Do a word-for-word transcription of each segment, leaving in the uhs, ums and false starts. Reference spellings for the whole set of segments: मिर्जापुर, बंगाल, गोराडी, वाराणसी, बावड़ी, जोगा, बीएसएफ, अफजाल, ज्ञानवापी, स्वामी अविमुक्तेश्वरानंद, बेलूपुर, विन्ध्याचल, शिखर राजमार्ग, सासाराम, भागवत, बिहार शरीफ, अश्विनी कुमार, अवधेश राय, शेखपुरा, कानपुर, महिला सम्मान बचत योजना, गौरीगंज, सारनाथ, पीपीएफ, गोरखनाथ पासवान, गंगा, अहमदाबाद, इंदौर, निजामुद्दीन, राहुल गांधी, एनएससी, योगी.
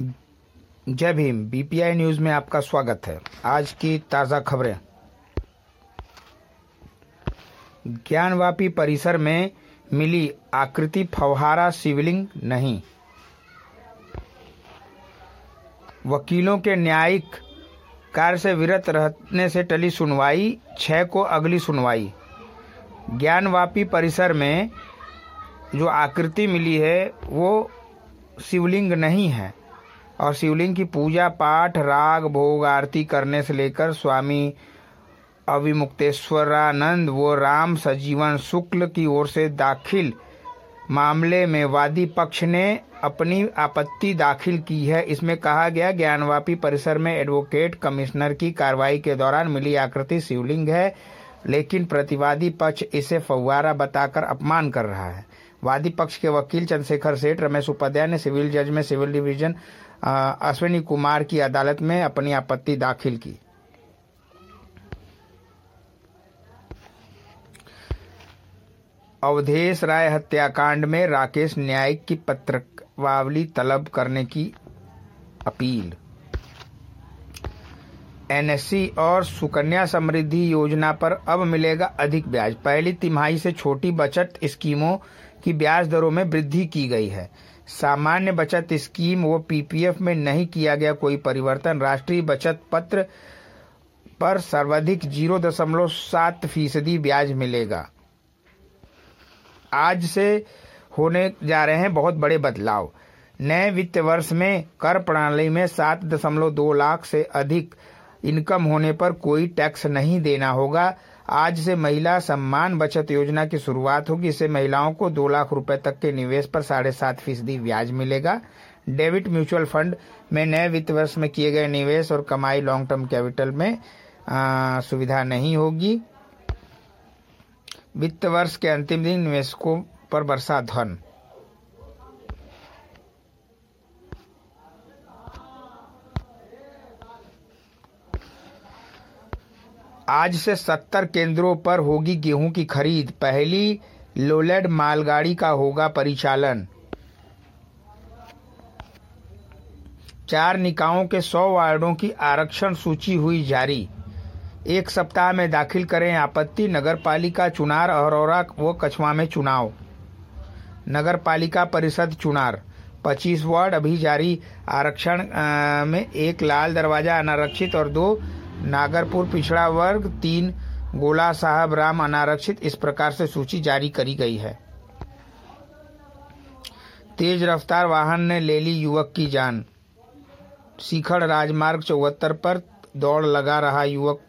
जय Bhim. BPI news में आपका स्वागत है। आज की ताजा खबरें। ज्ञानवापी परिसर में मिली आकृति फव्वारा शिवलिंग नहीं। वकीलों के न्यायिक कार्य से विरत रहने से टली सुनवाई, छह को अगली सुनवाई। ज्ञानवापी परिसर में जो आकृति मिली है वो शिवलिंग नहीं है और शिवलिंग की पूजा पाठ, राग भोग, आरती करने से लेकर स्वामी अविमुक्तेश्वरानंद व राम सजीवन शुक्ल की ओर से दाखिल मामले में वादी पक्ष ने अपनी आपत्ति दाखिल की है। इसमें कहा गया, ज्ञानवापी परिसर में एडवोकेट कमिश्नर की कार्रवाई के दौरान मिली आकृति शिवलिंग है, लेकिन प्रतिवादी पक्ष इसे फव्वारा बताकर अपमान कर रहा है। वादी पक्ष के वकील चंद्रशेखर सेठ, रमेश उपाध्याय ने सिविल जज में सिविल डिवीजन अश्विनी कुमार की अदालत में अपनी आपत्ति दाखिल की। अवधेश राय हत्याकांड में राकेश न्यायिक की पत्रवावली तलब करने की अपील। एनएससी और सुकन्या समृद्धि योजना पर अब मिलेगा अधिक ब्याज। पहली तिमाही से छोटी बचत स्कीमों की ब्याज दरों में वृद्धि की गई है। सामान्य बचत स्कीम व पीपीएफ में नहीं किया गया कोई परिवर्तन। राष्ट्रीय बचत पत्र पर सर्वाधिक जीरो दशमलव सात फीसदी ब्याज मिलेगा। आज से होने जा रहे हैं बहुत बड़े बदलाव। नए वित्त वर्ष में कर प्रणाली में सात दशमलव दो लाख से अधिक इनकम होने पर कोई टैक्स नहीं देना होगा। आज से महिला सम्मान बचत योजना की शुरुआत होगी। इससे महिलाओं को दो लाख रुपए तक के निवेश पर साढ़े सात फीसदी ब्याज मिलेगा। डेबिट म्यूचुअल फंड में नए वित्त वर्ष में किए गए निवेश और कमाई लॉन्ग टर्म कैपिटल में आ, सुविधा नहीं होगी। वित्त वर्ष के अंतिम दिन निवेशकों पर बरसा धन। आज से सत्तर केंद्रों पर होगी गेहूं की खरीद। पहली लोलेड मालगाड़ी का होगा परिचालन। चार निकायों के सौ वार्डों की आरक्षण सूची हुई जारी। एक सप्ताह में दाखिल करें आपत्ति। नगरपालिका चुनार, अरोरा व कछवा में चुनाव। नगरपालिका परिषद चुनार पच्चीस वार्ड अभी जारी आरक्षण में, एक लाल दरवाजा अनारक्षित और दो नागरपुर पिछड़ा वर्ग, तीन गोला साहब राम अनारक्षित। इस प्रकार से सूची जारी करी गई है। तेज रफ्तार वाहन ने ले ली युवक की जान। शिखर राजमार्ग चौहत्तर पर दौड़ लगा रहा युवक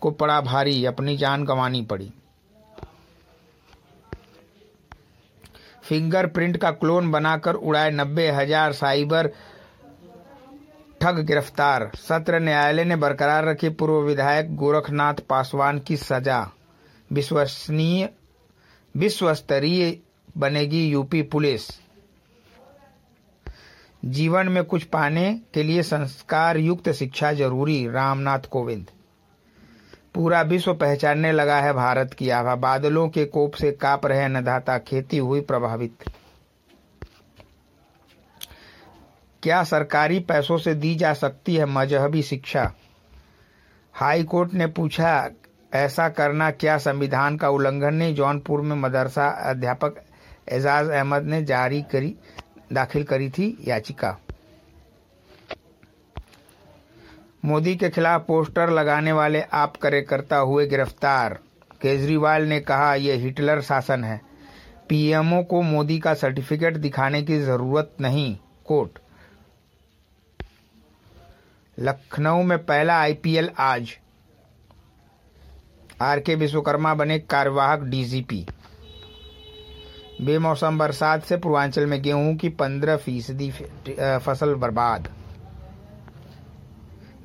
को पड़ा भारी, अपनी जान गंवानी पड़ी। फिंगरप्रिंट का क्लोन बनाकर उड़ाए नब्बे हजार साइबर ठग गिरफ्तार। सत्र न्यायालय ने बरकरार रखी पूर्व विधायक गोरखनाथ पासवान की सजा। विश्वसनीय विश्वस्तरीय बनेगी यूपी पुलिस। जीवन में कुछ पाने के लिए संस्कार युक्त शिक्षा जरूरी, रामनाथ कोविंद। पूरा विश्व पहचानने लगा है भारत की आभा। बादलों के कोप से कांप रहे अन्नदाता, खेती हुई प्रभावित। क्या सरकारी पैसों से दी जा सकती है मजहबी शिक्षा? हाई कोर्ट ने पूछा, ऐसा करना क्या संविधान का उल्लंघन नहीं? जौनपुर में मदरसा अध्यापक एजाज अहमद ने जारी करी दाखिल करी थी याचिका। मोदी के खिलाफ पोस्टर लगाने वाले आप कार्यकर्ता हुए गिरफ्तार। केजरीवाल ने कहा, यह हिटलर शासन है, पीएमओ को मोदी का सर्टिफिकेट दिखाने की जरूरत नहीं। कोर्ट। लखनऊ में पहला आईपीएल आज। आरके विश्वकर्मा बने कार्यवाहक डीजीपी। बेमौसम बरसात से पूर्वांचल में गेहूं की पंद्रह फीसदी फसल बर्बाद।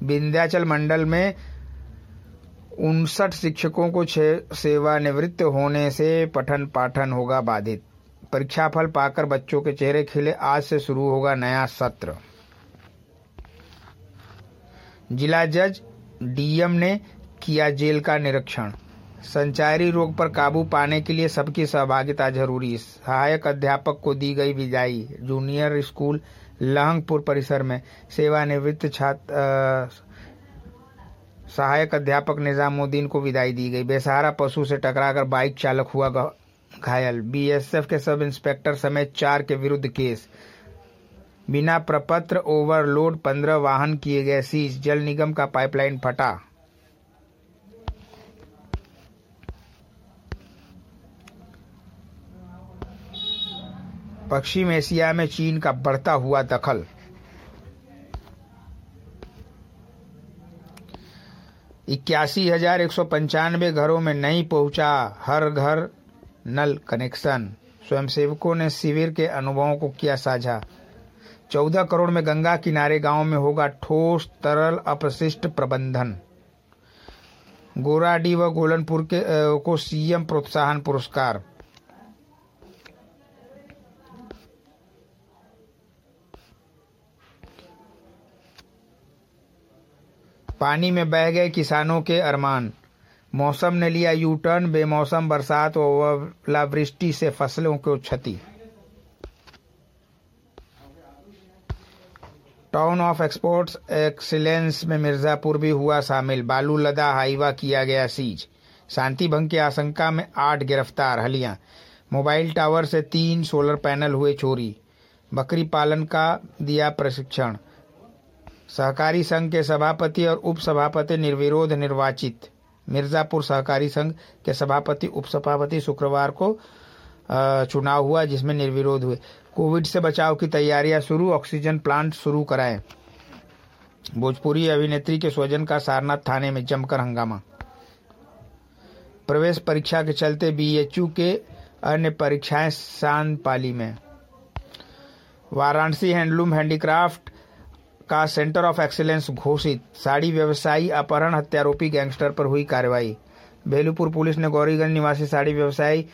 विन्ध्याचल मंडल में उनसठ शिक्षकों को सेवानिवृत्त होने से पठन पाठन होगा बाधित। परीक्षाफल पाकर बच्चों के चेहरे खिले। आज से शुरू होगा नया सत्र। जिला जज डीएम ने किया जेल का निरीक्षण। संचारी रोग पर काबू पाने के लिए सबकी सहभागिता जरूरी। सहायक अध्यापक को दी गई विदाई। जूनियर स्कूल लहंगपुर परिसर में सेवानिवृत्त छात्र सहायक अध्यापक निजामुद्दीन को विदाई दी गई। बेसहारा पशु से टकराकर बाइक चालक हुआ घायल। बीएसएफ के सब इंस्पेक्टर समेत चार के विरुद्ध केस। बिना प्रपत्र ओवरलोड पंद्रह वाहन किए गए सीज। जल निगम का पाइपलाइन फटा। पश्चिम एशिया में चीन का बढ़ता हुआ दखल। इक्यासी हजार एक सौ पंचानवे घरों में नहीं पहुंचा हर घर नल कनेक्शन। स्वयंसेवकों ने शिविर के अनुभवों को किया साझा। चौदह करोड़ में गंगा किनारे गांव में होगा ठोस तरल अपशिष्ट प्रबंधन। गोराडी व गोलपुर के को सीएम प्रोत्साहन पुरस्कार। पानी में बह गए किसानों के अरमान। मौसम ने लिया यू टर्न। बेमौसम बरसात व ओलावृष्टि से फसलों को क्षति। टाउन ऑफ एक्सपोर्ट्स एक्सीलेंस में मिर्जापुर भी हुआ शामिल। बालू लदा हाईवा किया गया सीज। शांति भंग की आशंका में आठ गिरफ्तार। हलियां मोबाइल टावर से तीन सोलर पैनल हुए चोरी। बकरी पालन का दिया प्रशिक्षण। सहकारी संघ के सभापति और उप सभापति निर्विरोध निर्वाचित। मिर्जापुर सहकारी संघ के सभापति उप सभापति शुक्रवार को चुनाव हुआ जिसमें निर्विरोध हुए। कोविड से बचाव की तैयारियां शुरू। ऑक्सीजन प्लांट शुरू कराएं। भोजपुरी अभिनेत्री के स्वजन का सारनाथ थाने में जमकर हंगामा। प्रवेश परीक्षा के चलते बीएचयू के अन्य परीक्षाएं शान पाली में। वाराणसी हैंडलूम हैंडीक्राफ्ट का सेंटर ऑफ एक्सीलेंस घोषित। साड़ी व्यवसायी अपहरण हत्यारोपी गैंगस्टर पर हुई कार्रवाई। बेलूपुर पुलिस ने गौरीगंज निवासी साड़ी व्यवसायी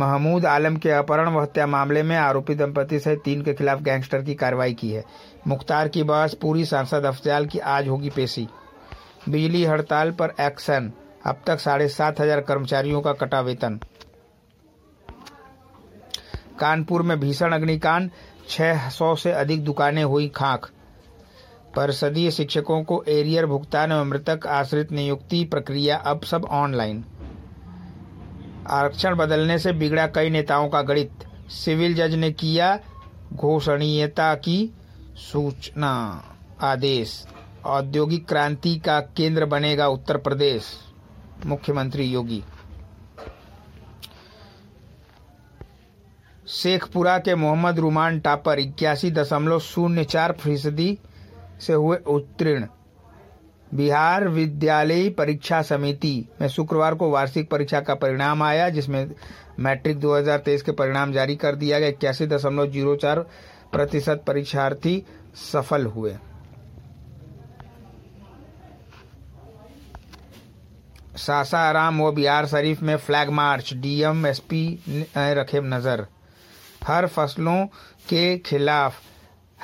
महमूद आलम के अपहरण व हत्या मामले में आरोपी दंपति सहित तीन के खिलाफ गैंगस्टर की कार्रवाई की है। मुख्तार की बहस पूरी। सांसद अफजाल की आज होगी पेशी। बिजली हड़ताल पर एक्शन। अब तक साढ़े सात हजार कर्मचारियों का कटा वेतन। कानपुर में भीषण अग्निकांड। छह सौ से अधिक दुकानें हुई खाक। परिषदीय शिक्षकों को एरियर भुगतान एवं मृतक आश्रित नियुक्ति प्रक्रिया अब सब ऑनलाइन। आरक्षण बदलने से बिगड़ा कई नेताओं का गणित। सिविल जज ने किया घोषणीयता की सूचना आदेश। औद्योगिक क्रांति का केंद्र बनेगा उत्तर प्रदेश। मुख्यमंत्री योगी। शेखपुरा के मोहम्मद रुमान टापर। इक्यासी दशमलव शून्य चार फीसदी से हुए उत्तीर्ण। बिहार विद्यालयी परीक्षा समिति में शुक्रवार को वार्षिक परीक्षा का परिणाम आया जिसमें मैट्रिक दो हज़ार तेईस के परिणाम जारी कर दिया गया। इक्यासी दशमलव जीरो चार प्रतिशत परीक्षार्थी सफल हुए। सासाराम व बिहार शरीफ में फ्लैग मार्च। डीएम एसपी रखे नजर। हर फसलों के खिलाफ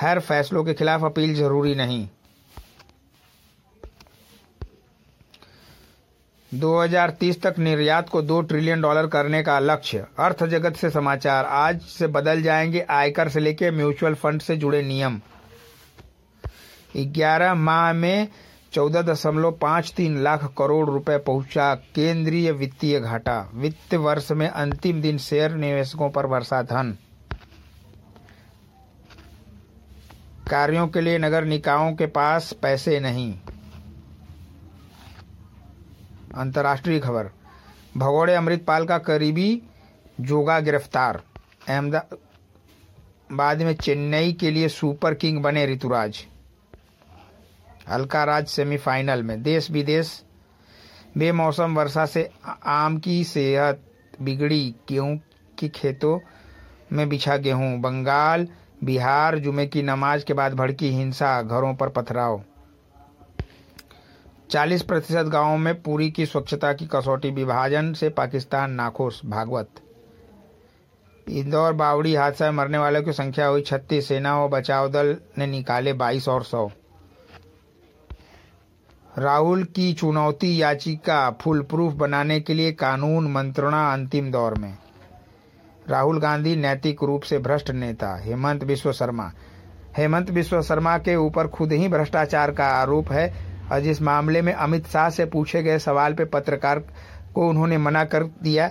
हर फैसलों के खिलाफ अपील जरूरी नहीं। दो हज़ार तीस तक निर्यात को दो ट्रिलियन डॉलर करने का लक्ष्य। अर्थ जगत से समाचार। आज से बदल जाएंगे आयकर से लेकर म्यूचुअल फंड से जुड़े नियम। ग्यारह माह में चौदह दशमलव पाँच तीन लाख करोड़ रुपए पहुंचा केंद्रीय वित्तीय घाटा। वित्त वर्ष में अंतिम दिन शेयर निवेशकों पर वर्षा धन। कार्यों के लिए नगर निकायों के पास पैसे नहीं। अंतर्राष्ट्रीय खबर। भगोड़े अमृतपाल का करीबी जोगा गिरफ्तार। अहमदाबाद में चेन्नई के लिए सुपर किंग बने ऋतुराज। अलका राज सेमीफाइनल में। देश विदेश। बेमौसम वर्षा से आम की सेहत बिगड़ी। गेहूं की खेतों में बिछा गेहूं। बंगाल बिहार जुमे की नमाज के बाद भड़की हिंसा। घरों पर पथराव। चालीस प्रतिशत गाँवों में पूरी की स्वच्छता की कसौटी। विभाजन से पाकिस्तान नाखुश। भागवत। इंदौर बावड़ी हादसा में मरने वालों की संख्या हुई छत्तीस। सेना व बचाव दल ने निकाले बाईस और सौ। राहुल की चुनौती याचिका फुलप्रूफ बनाने के लिए कानून मंत्रणा अंतिम दौर में। राहुल गांधी नैतिक रूप से भ्रष्ट नेता, हेमंत विश्व शर्मा। हेमंत विश्व शर्मा के ऊपर खुद ही भ्रष्टाचार का आरोप है और जिस मामले में अमित शाह से पूछे गए सवाल पे पत्रकार को उन्होंने मना कर दिया